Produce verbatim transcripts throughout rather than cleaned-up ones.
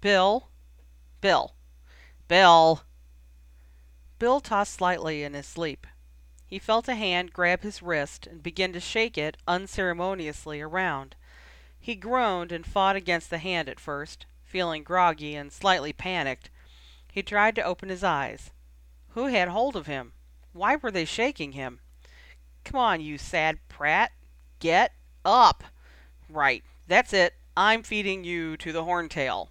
Bill, Bill, Bill. Bill tossed slightly in his sleep. He felt a hand grab his wrist and begin to shake it unceremoniously around. He groaned and fought against the hand at first, feeling groggy and slightly panicked. He tried to open his eyes. Who had hold of him? Why were they shaking him? Come on, you sad prat. Get up. Right. That's it. I'm feeding you to the horntail.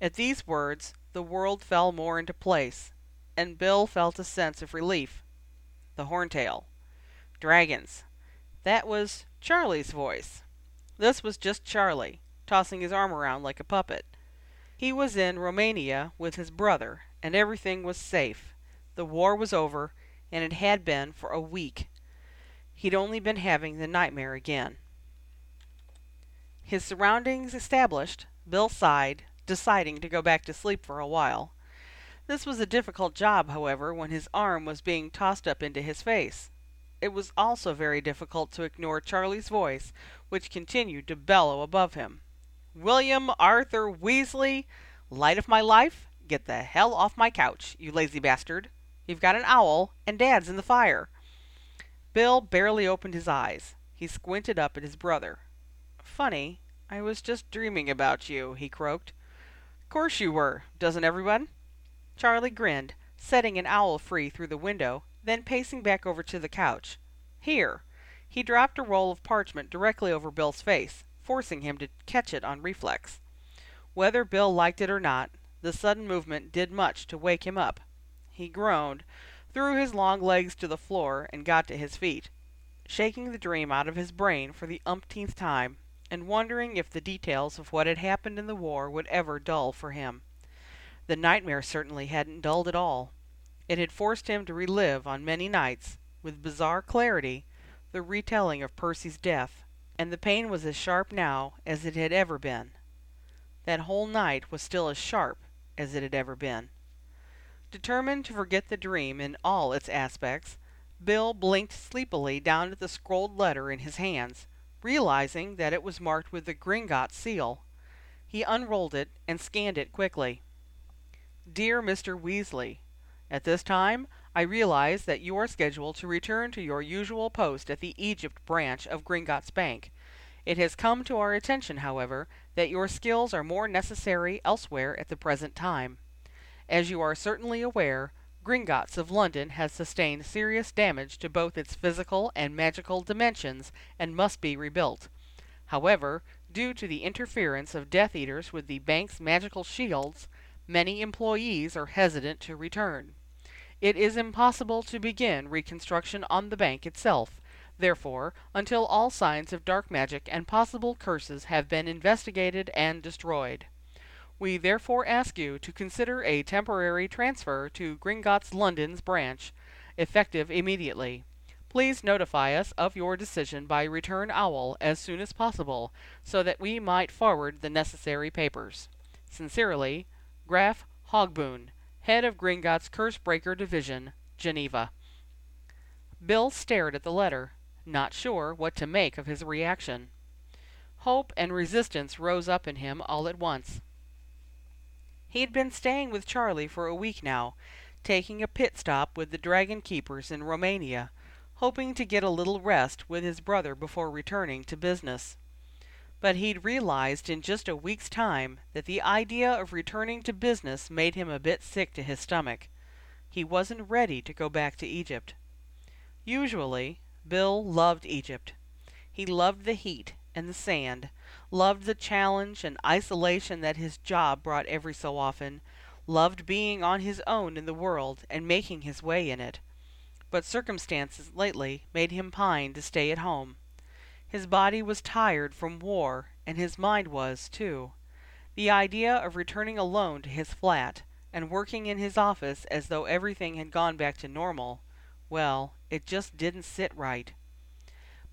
At these words, the world fell more into place, and Bill felt a sense of relief. The horntail. Dragons. That was Charlie's voice. This was just Charlie, tossing his arm around like a puppet. He was in Romania with his brother, and everything was safe. The war was over, and it had been for a week. He'd only been having the nightmare again. His surroundings established, Bill sighed, deciding to go back to sleep for a while. This was a difficult job, however, when his arm was being tossed up into his face. It was also very difficult to ignore Charlie's voice, which continued to bellow above him. William Arthur Weasley, light of my life, get the hell off my couch, you lazy bastard. You've got an owl, and Dad's in the fire. Bill barely opened his eyes. He squinted up at his brother. Funny, I was just dreaming about you, he croaked. Course you were, doesn't everyone? Charlie grinned, setting an owl free through the window, then pacing back over to the couch. Here. He dropped a roll of parchment directly over Bill's face, forcing him to catch it on reflex. Whether Bill liked it or not, the sudden movement did much to wake him up. He groaned, threw his long legs to the floor, and got to his feet, shaking the dream out of his brain for the umpteenth time, and wondering if the details of what had happened in the war would ever dull for him. The nightmare certainly hadn't dulled at all. It had forced him to relive on many nights, with bizarre clarity, the retelling of Percy's death, and the pain was as sharp now as it had ever been. That whole night was still as sharp as it had ever been. Determined to forget the dream in all its aspects, Bill blinked sleepily down at the scrolled letter in his hands, realizing that it was marked with the Gringotts seal. He unrolled it and scanned it quickly. Dear Mister Weasley, at this time I realize that you are scheduled to return to your usual post at the Egypt branch of Gringotts Bank. It has come to our attention, however, that your skills are more necessary elsewhere at the present time. As you are certainly aware, Gringotts of London has sustained serious damage to both its physical and magical dimensions and must be rebuilt. However, due to the interference of Death Eaters with the bank's magical shields, many employees are hesitant to return. It is impossible to begin reconstruction on the bank itself. Therefore, until all signs of dark magic and possible curses have been investigated and destroyed, we therefore ask you to consider a temporary transfer to Gringotts London's branch, effective immediately. Please notify us of your decision by return owl as soon as possible, so that we might forward the necessary papers. Sincerely, Graf Hogboon, head of Gringotts Cursebreaker Division, Geneva. Bill stared at the letter, not sure what to make of his reaction. Hope and resistance rose up in him all at once. He had been staying with Charlie for a week now, taking a pit stop with the Dragon Keepers in Romania, hoping to get a little rest with his brother before returning to business. But he'd realized in just a week's time that the idea of returning to business made him a bit sick to his stomach. He wasn't ready to go back to Egypt. Usually, Bill loved Egypt. He loved the heat and the sand, loved the challenge and isolation that his job brought every so often, loved being on his own in the world and making his way in it. But circumstances lately made him pine to stay at home. His body was tired from war, and his mind was, too. The idea of returning alone to his flat, and working in his office as though everything had gone back to normal, well, it just didn't sit right.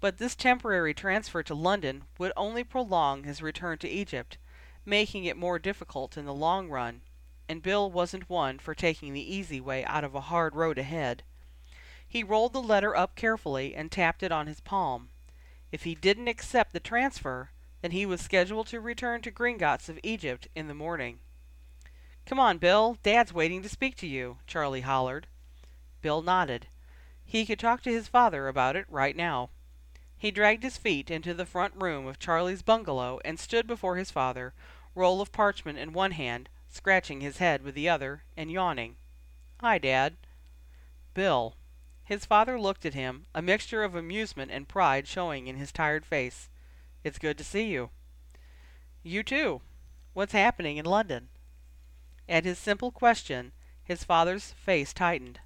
But this temporary transfer to London would only prolong his return to Egypt, making it more difficult in the long run, and Bill wasn't one for taking the easy way out of a hard road ahead. He rolled the letter up carefully and tapped it on his palm. If he didn't accept the transfer, and he was scheduled to return to Gringotts of Egypt in the morning. "Come on, Bill. Dad's waiting to speak to you," Charlie hollered. Bill nodded. He could talk to his father about it right now. He dragged his feet into the front room of Charlie's bungalow and stood before his father, roll of parchment in one hand, scratching his head with the other, and yawning. "Hi, Dad." "Bill." His father looked at him, a mixture of amusement and pride showing in his tired face. "It's good to see you." "You too. What's happening in London?" At his simple question, his father's face tightened.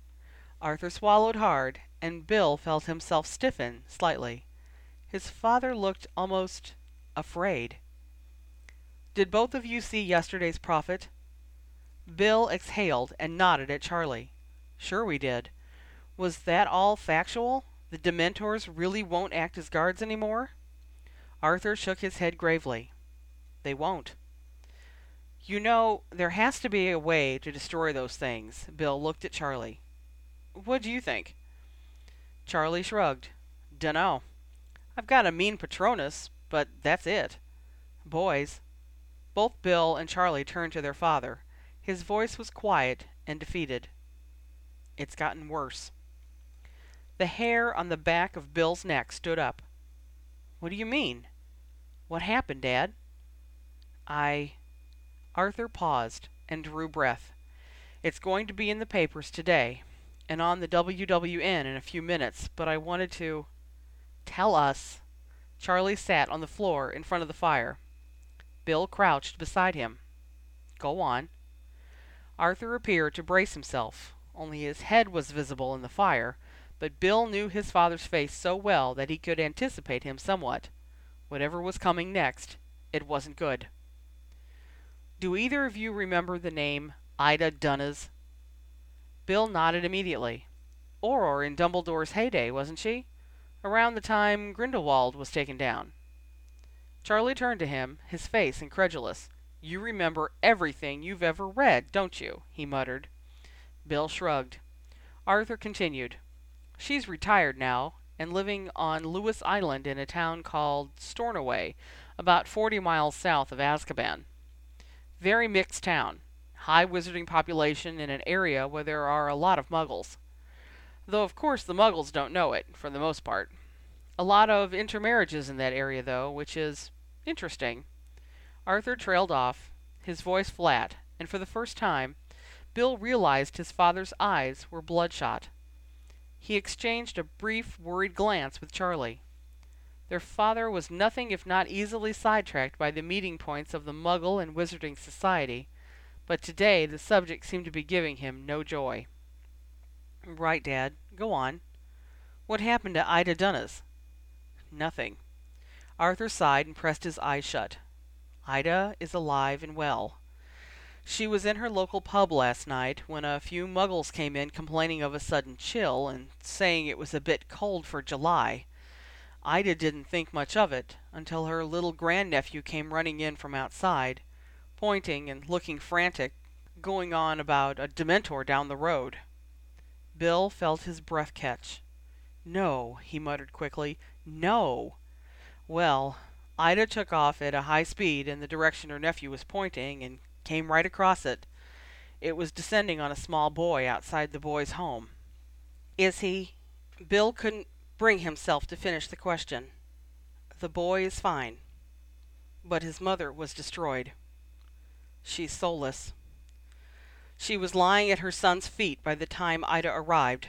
Arthur swallowed hard, and Bill felt himself stiffen slightly. His father looked almost afraid. "Did both of you see yesterday's prophet?" Bill exhaled and nodded at Charlie. "Sure we did." "Was that all factual? The Dementors really won't act as guards anymore?" Arthur shook his head gravely. "They won't." "You know, there has to be a way to destroy those things." Bill looked at Charlie. "What do you think?" Charlie shrugged. "Dunno. I've got a mean Patronus, but that's it." "Boys." Both Bill and Charlie turned to their father. His voice was quiet and defeated. "It's gotten worse." The hair on the back of Bill's neck stood up. "What do you mean? What happened, Dad?" I... Arthur paused and drew breath. "It's going to be in the papers today, and on the W W N in a few minutes, but I wanted to... Tell us." Charlie sat on the floor in front of the fire. Bill crouched beside him. "Go on." Arthur appeared to brace himself. Only his head was visible in the fire, but Bill knew his father's face so well that he could anticipate him somewhat. Whatever was coming next, it wasn't good. "Do either of you remember the name Ida Dunnas?" Bill nodded immediately. "Auror in Dumbledore's heyday, wasn't she? Around the time Grindelwald was taken down." Charlie turned to him, his face incredulous. "You remember everything you've ever read, don't you?" he muttered. Bill shrugged. Arthur continued. "She's retired now, and living on Lewis Island in a town called Stornoway, about forty miles south of Azkaban. Very mixed town. High wizarding population in an area where there are a lot of muggles. Though, of course, the muggles don't know it, for the most part. A lot of intermarriages in that area, though, which is interesting." Arthur trailed off, his voice flat, and for the first time, Bill realized his father's eyes were bloodshot. He exchanged a brief, worried glance with Charlie. Their father was nothing if not easily sidetracked by the meeting points of the Muggle and Wizarding Society, but today the subject seemed to be giving him no joy. "Right, Dad. Go on. What happened to Ida Dunnis?" "Nothing." Arthur sighed and pressed his eyes shut. "Ida is alive and well. She was in her local pub last night when a few muggles came in complaining of a sudden chill and saying it was a bit cold for July. Ida didn't think much of it until her little grandnephew came running in from outside, pointing and looking frantic, going on about a Dementor down the road." Bill felt his breath catch. "No," he muttered quickly. "No. Well, Ida took off at a high speed in the direction her nephew was pointing and came right across it. It was descending on a small boy outside the boy's home." "Is he—" Bill couldn't bring himself to finish the question. "The boy is fine, but his mother was destroyed. She's soulless. She was lying at her son's feet by the time Ida arrived,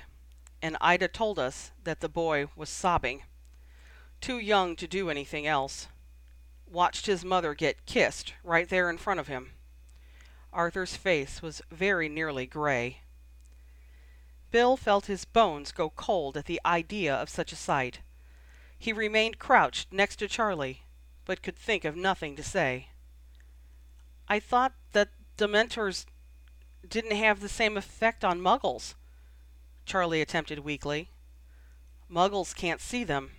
and Ida told us that the boy was sobbing. Too young to do anything else. Watched his mother get kissed right there in front of him." Arthur's face was very nearly gray. Bill felt his bones go cold at the idea of such a sight. He remained crouched next to Charlie, but could think of nothing to say. "I thought that Dementors didn't have the same effect on muggles," Charlie attempted weakly. "Muggles can't see them,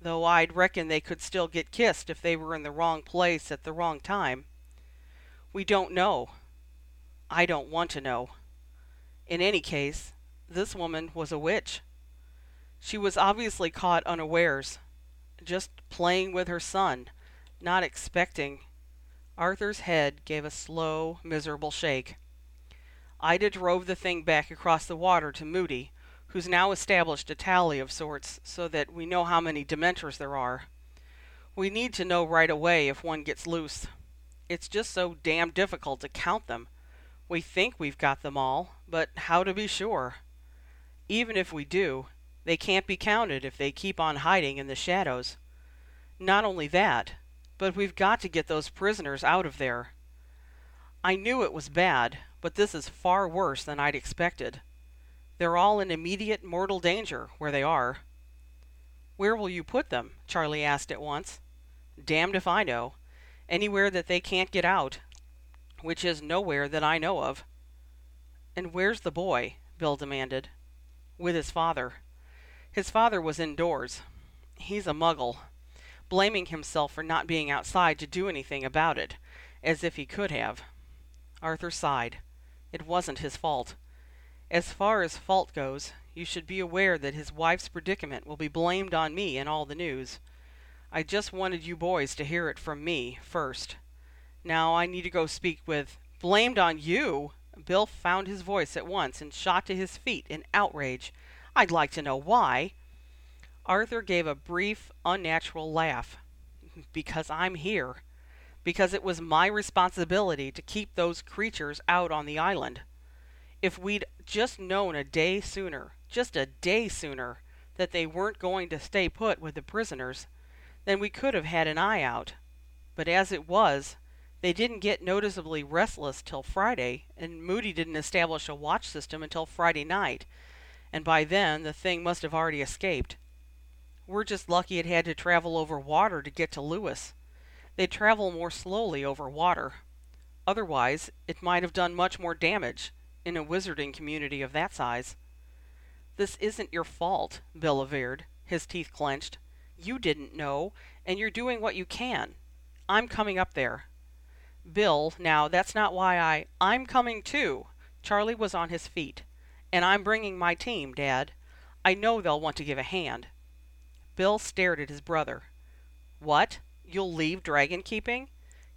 though I'd reckon they could still get kissed if they were in the wrong place at the wrong time. We don't know. I don't want to know. In any case, this woman was a witch. She was obviously caught unawares, just playing with her son, not expecting. Arthur's head gave a slow, miserable shake. Ida drove the thing back across the water to Moody, who's now established a tally of sorts so that we know how many Dementors there are. We need to know right away if one gets loose. It's just so damn difficult to count them. We think we've got them all, but how to be sure? Even if we do, they can't be counted if they keep on hiding in the shadows. Not only that, but we've got to get those prisoners out of there. I knew it was bad, but this is far worse than I'd expected. They're all in immediate mortal danger where they are. Where will you put them? Charlie asked at once. Damned if I know. Anywhere that they can't get out, which is nowhere that I know of. And where's the boy? Bill demanded. With his father. His father was indoors. He's a muggle, blaming himself for not being outside to do anything about it, as if he could have. Arthur sighed. It wasn't his fault. As far as fault goes, you should be aware that his wife's predicament will be blamed on me in all the news. I just wanted you boys to hear it from me first. Now I need to go speak with— Blamed on you? Bill found his voice at once and shot to his feet in outrage. I'd like to know why. Arthur gave a brief, unnatural laugh. Because I'm here. Because it was my responsibility to keep those creatures out on the island. If we'd just known a day sooner, just a day sooner, that they weren't going to stay put with the prisoners, then we could have had an eye out. But as it was, they didn't get noticeably restless till Friday, and Moody didn't establish a watch system until Friday night, and by then the thing must have already escaped. We're just lucky it had to travel over water to get to Lewis. They travel more slowly over water. Otherwise, it might have done much more damage in a wizarding community of that size. This isn't your fault, Bill averred, his teeth clenched. You didn't know, and you're doing what you can. I'm coming up there. Bill, now that's not why I— I'm coming too. Charlie was on his feet. And I'm bringing my team, Dad. I know they'll want to give a hand. Bill stared at his brother. What? You'll leave dragon keeping?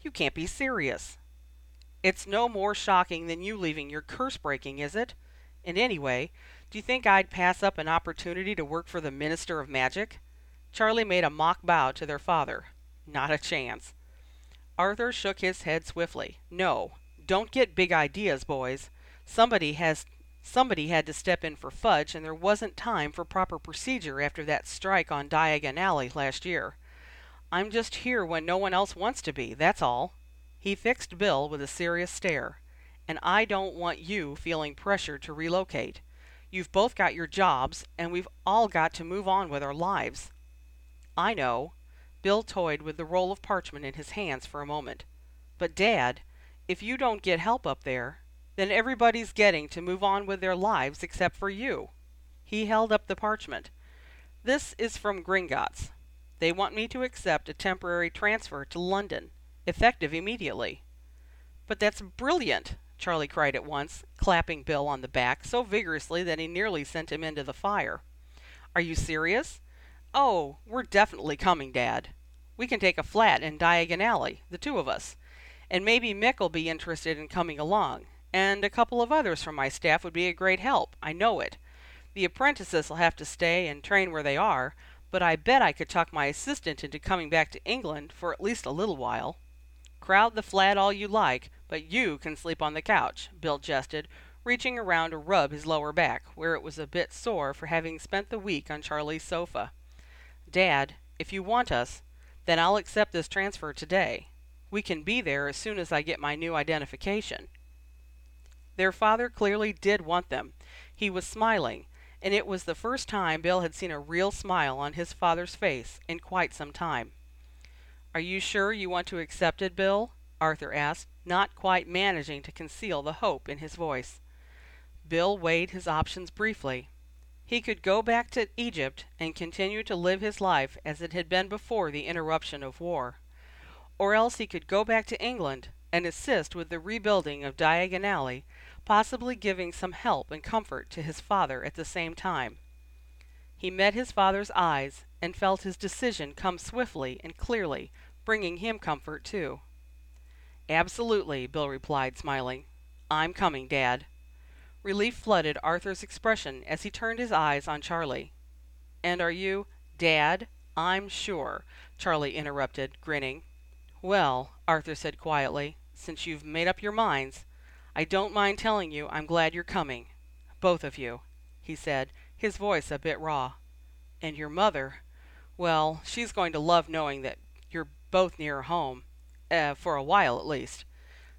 You can't be serious. It's no more shocking than you leaving your curse-breaking, is it? And anyway, do you think I'd pass up an opportunity to work for the Minister of Magic? Charlie made a mock bow to their father. Not a chance. Arthur shook his head swiftly. No, don't get big ideas, boys. Somebody has, somebody had to step in for Fudge, and there wasn't time for proper procedure after that strike on Diagon Alley last year. I'm just here when no one else wants to be, that's all. He fixed Bill with a serious stare. And I don't want you feeling pressured to relocate. You've both got your jobs, and we've all got to move on with our lives. I know. Bill toyed with the roll of parchment in his hands for a moment. But Dad, if you don't get help up there, then everybody's getting to move on with their lives except for you. He held up the parchment. This is from Gringotts. They want me to accept a temporary transfer to London. Effective immediately. But that's brilliant, Charlie cried at once, clapping Bill on the back so vigorously that he nearly sent him into the fire. Are you serious? Oh, we're definitely coming, Dad. We can take a flat in Diagon Alley, the two of us, and maybe Mick will be interested in coming along, and a couple of others from my staff would be a great help, I know it. The apprentices will have to stay and train where they are, but I bet I could talk my assistant into coming back to England for at least a little while. Crowd the flat all you like, but you can sleep on the couch, Bill jested, reaching around to rub his lower back, where it was a bit sore for having spent the week on Charlie's sofa. Dad, if you want us, then I'll accept this transfer today. We can be there as soon as I get my new identification. Their father clearly did want them. He was smiling, and it was the first time Bill had seen a real smile on his father's face in quite some time. Are you sure you want to accept it, Bill? Arthur asked, not quite managing to conceal the hope in his voice. Bill weighed his options briefly. He could go back to Egypt and continue to live his life as it had been before the interruption of war. Or else he could go back to England and assist with the rebuilding of Diagon Alley, possibly giving some help and comfort to his father at the same time. He met his father's eyes and felt his decision come swiftly and clearly, bringing him comfort too. "Absolutely," Bill replied, smiling. "I'm coming, Dad." Relief flooded Arthur's expression as he turned his eyes on Charlie. "And are you, Dad, I'm sure," Charlie interrupted, grinning. "Well," Arthur said quietly, "since you've made up your minds, I don't mind telling you I'm glad you're coming. Both of you," he said, his voice a bit raw. "And your mother, well, she's going to love knowing that you're both near home, eh, for a while at least.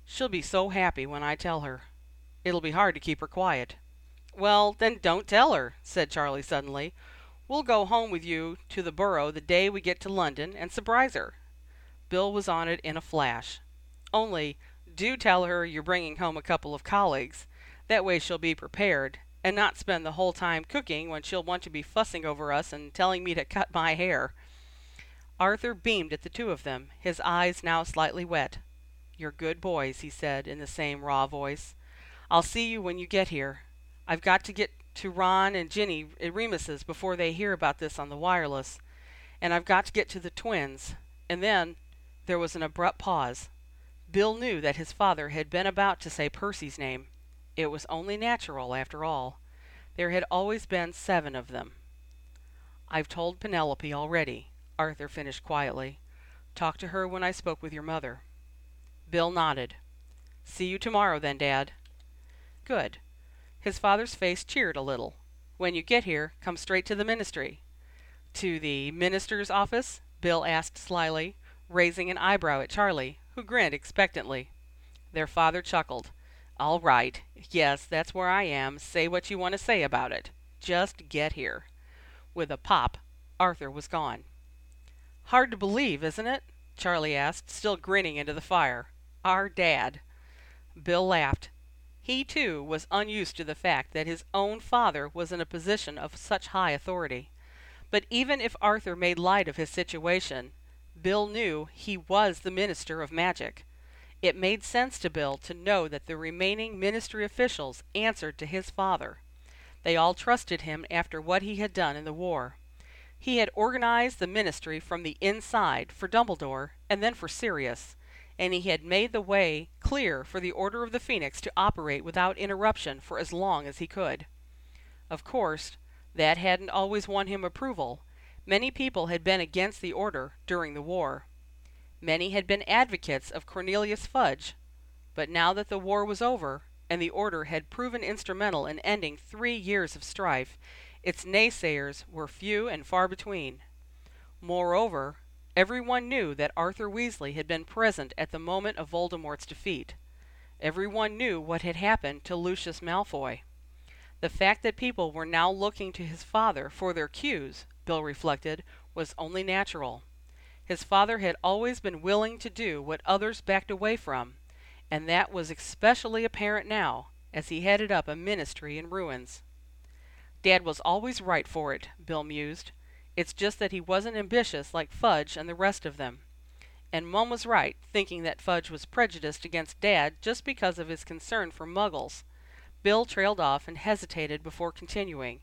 She'll be so happy when I tell her. It'll be hard to keep her quiet." "Well, then don't tell her," said Charlie suddenly. "We'll go home with you to the Borough the day we get to London and surprise her." Bill was on it in a flash. "Only do tell her you're bringing home a couple of colleagues. That way she'll be prepared, and not spend the whole time cooking when she'll want to be fussing over us and telling me to cut my hair." Arthur beamed at the two of them, his eyes now slightly wet. "You're good boys," he said in the same raw voice. "I'll see you when you get here. I've got to get to Ron and Jinny at Remus's before they hear about this on the wireless. And I've got to get to the twins." And then there was an abrupt pause. Bill knew that his father had been about to say Percy's name. It was only natural, after all. There had always been seven of them. "I've told Penelope already," Arthur finished quietly. "Talk to her when I spoke with your mother." Bill nodded. "See you tomorrow then, Dad." "Good." His father's face cheered a little. "When you get here, come straight to the ministry." "To the minister's office?" Bill asked slyly, raising an eyebrow at Charlie, who grinned expectantly. Their father chuckled. "All right. Yes, that's where I am. Say what you want to say about it. Just get here." With a pop, Arthur was gone. "Hard to believe, isn't it?" Charlie asked, still grinning into the fire. "Our dad." Bill laughed. He, too, was unused to the fact that his own father was in a position of such high authority. But even if Arthur made light of his situation, Bill knew he was the Minister of Magic. It made sense to Bill to know that the remaining ministry officials answered to his father. They all trusted him after what he had done in the war. He had organized the ministry from the inside for Dumbledore and then for Sirius, and he had made the way clear for the Order of the Phoenix to operate without interruption for as long as he could. Of course, that hadn't always won him approval. Many people had been against the Order during the war. Many had been advocates of Cornelius Fudge, but now that the war was over and the Order had proven instrumental in ending three years of strife, its naysayers were few and far between. Moreover, everyone knew that Arthur Weasley had been present at the moment of Voldemort's defeat. Everyone knew what had happened to Lucius Malfoy. The fact that people were now looking to his father for their cues, Bill reflected, was only natural. His father had always been willing to do what others backed away from, and that was especially apparent now, as he headed up a ministry in ruins. "Dad was always right for it," Bill mused. "It's just that he wasn't ambitious like Fudge and the rest of them. And Mom was right, thinking that Fudge was prejudiced against Dad just because of his concern for muggles." Bill trailed off and hesitated before continuing.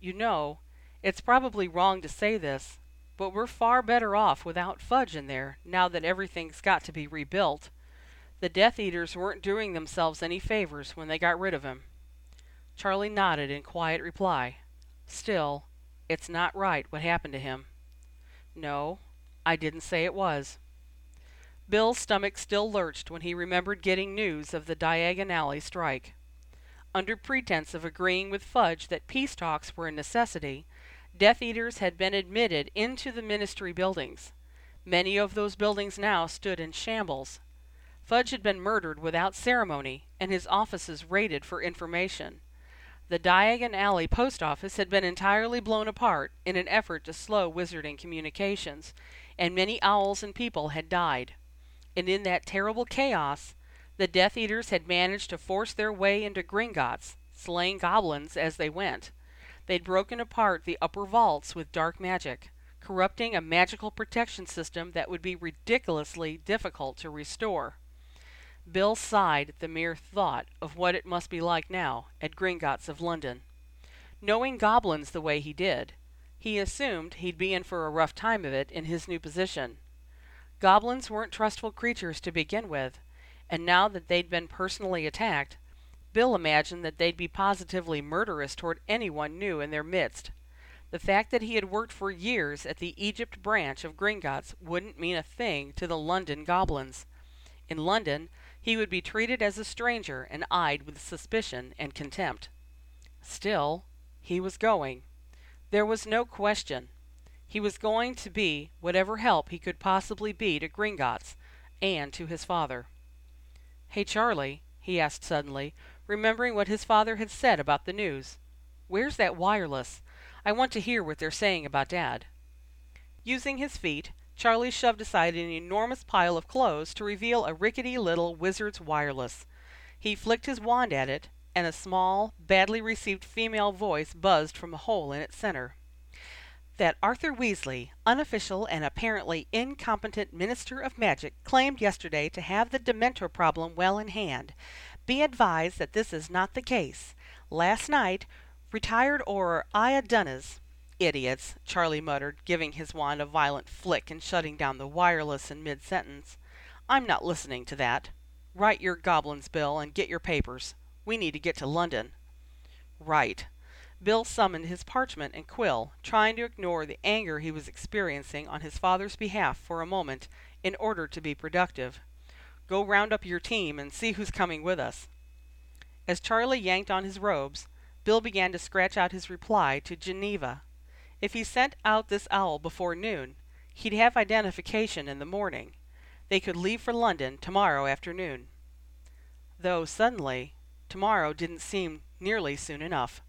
"You know, it's probably wrong to say this, but we're far better off without Fudge in there, now that everything's got to be rebuilt. The Death Eaters weren't doing themselves any favors when they got rid of him." Charlie nodded in quiet reply. "Still, it's not right what happened to him." "No, I didn't say it was." Bill's stomach still lurched when he remembered getting news of the Diagon Alley strike. Under pretense of agreeing with Fudge that peace talks were a necessity, Death Eaters had been admitted into the ministry buildings. Many of those buildings now stood in shambles. Fudge had been murdered without ceremony, and his offices raided for information. The Diagon Alley post office had been entirely blown apart in an effort to slow wizarding communications, and many owls and people had died. And in that terrible chaos, the Death Eaters had managed to force their way into Gringotts, slaying goblins as they went. They'd broken apart the upper vaults with dark magic, corrupting a magical protection system that would be ridiculously difficult to restore. Bill sighed at the mere thought of what it must be like now at Gringotts of London. Knowing goblins the way he did, he assumed he'd be in for a rough time of it in his new position. Goblins weren't trustful creatures to begin with, and now that they'd been personally attacked, Bill imagined that they'd be positively murderous toward anyone new in their midst. The fact that he had worked for years at the Egypt branch of Gringotts wouldn't mean a thing to the London goblins. In London, he would be treated as a stranger and eyed with suspicion and contempt. Still, he was going. There was no question. He was going to be whatever help he could possibly be to Gringotts and to his father. "Hey, Charlie," he asked suddenly, remembering what his father had said about the news. "Where's that wireless? I want to hear what they're saying about Dad." Using his feet, Charlie shoved aside an enormous pile of clothes to reveal a rickety little wizard's wireless. He flicked his wand at it, and a small, badly received female voice buzzed from a hole in its center. "That Arthur Weasley, unofficial and apparently incompetent Minister of Magic, claimed yesterday to have the Dementor problem well in hand. Be advised that this is not the case. Last night, retired Auror Aya Dunas—" "Idiots," Charlie muttered, giving his wand a violent flick and shutting down the wireless in mid-sentence. "I'm not listening to that. Write your goblins, Bill, and get your papers. We need to get to London." "Right." Bill summoned his parchment and quill, trying to ignore the anger he was experiencing on his father's behalf for a moment in order to be productive. "Go round up your team and see who's coming with us." As Charlie yanked on his robes, Bill began to scratch out his reply to Geneva. If he sent out this owl before noon, he'd have identification in the morning. They could leave for London tomorrow afternoon. Though suddenly, tomorrow didn't seem nearly soon enough.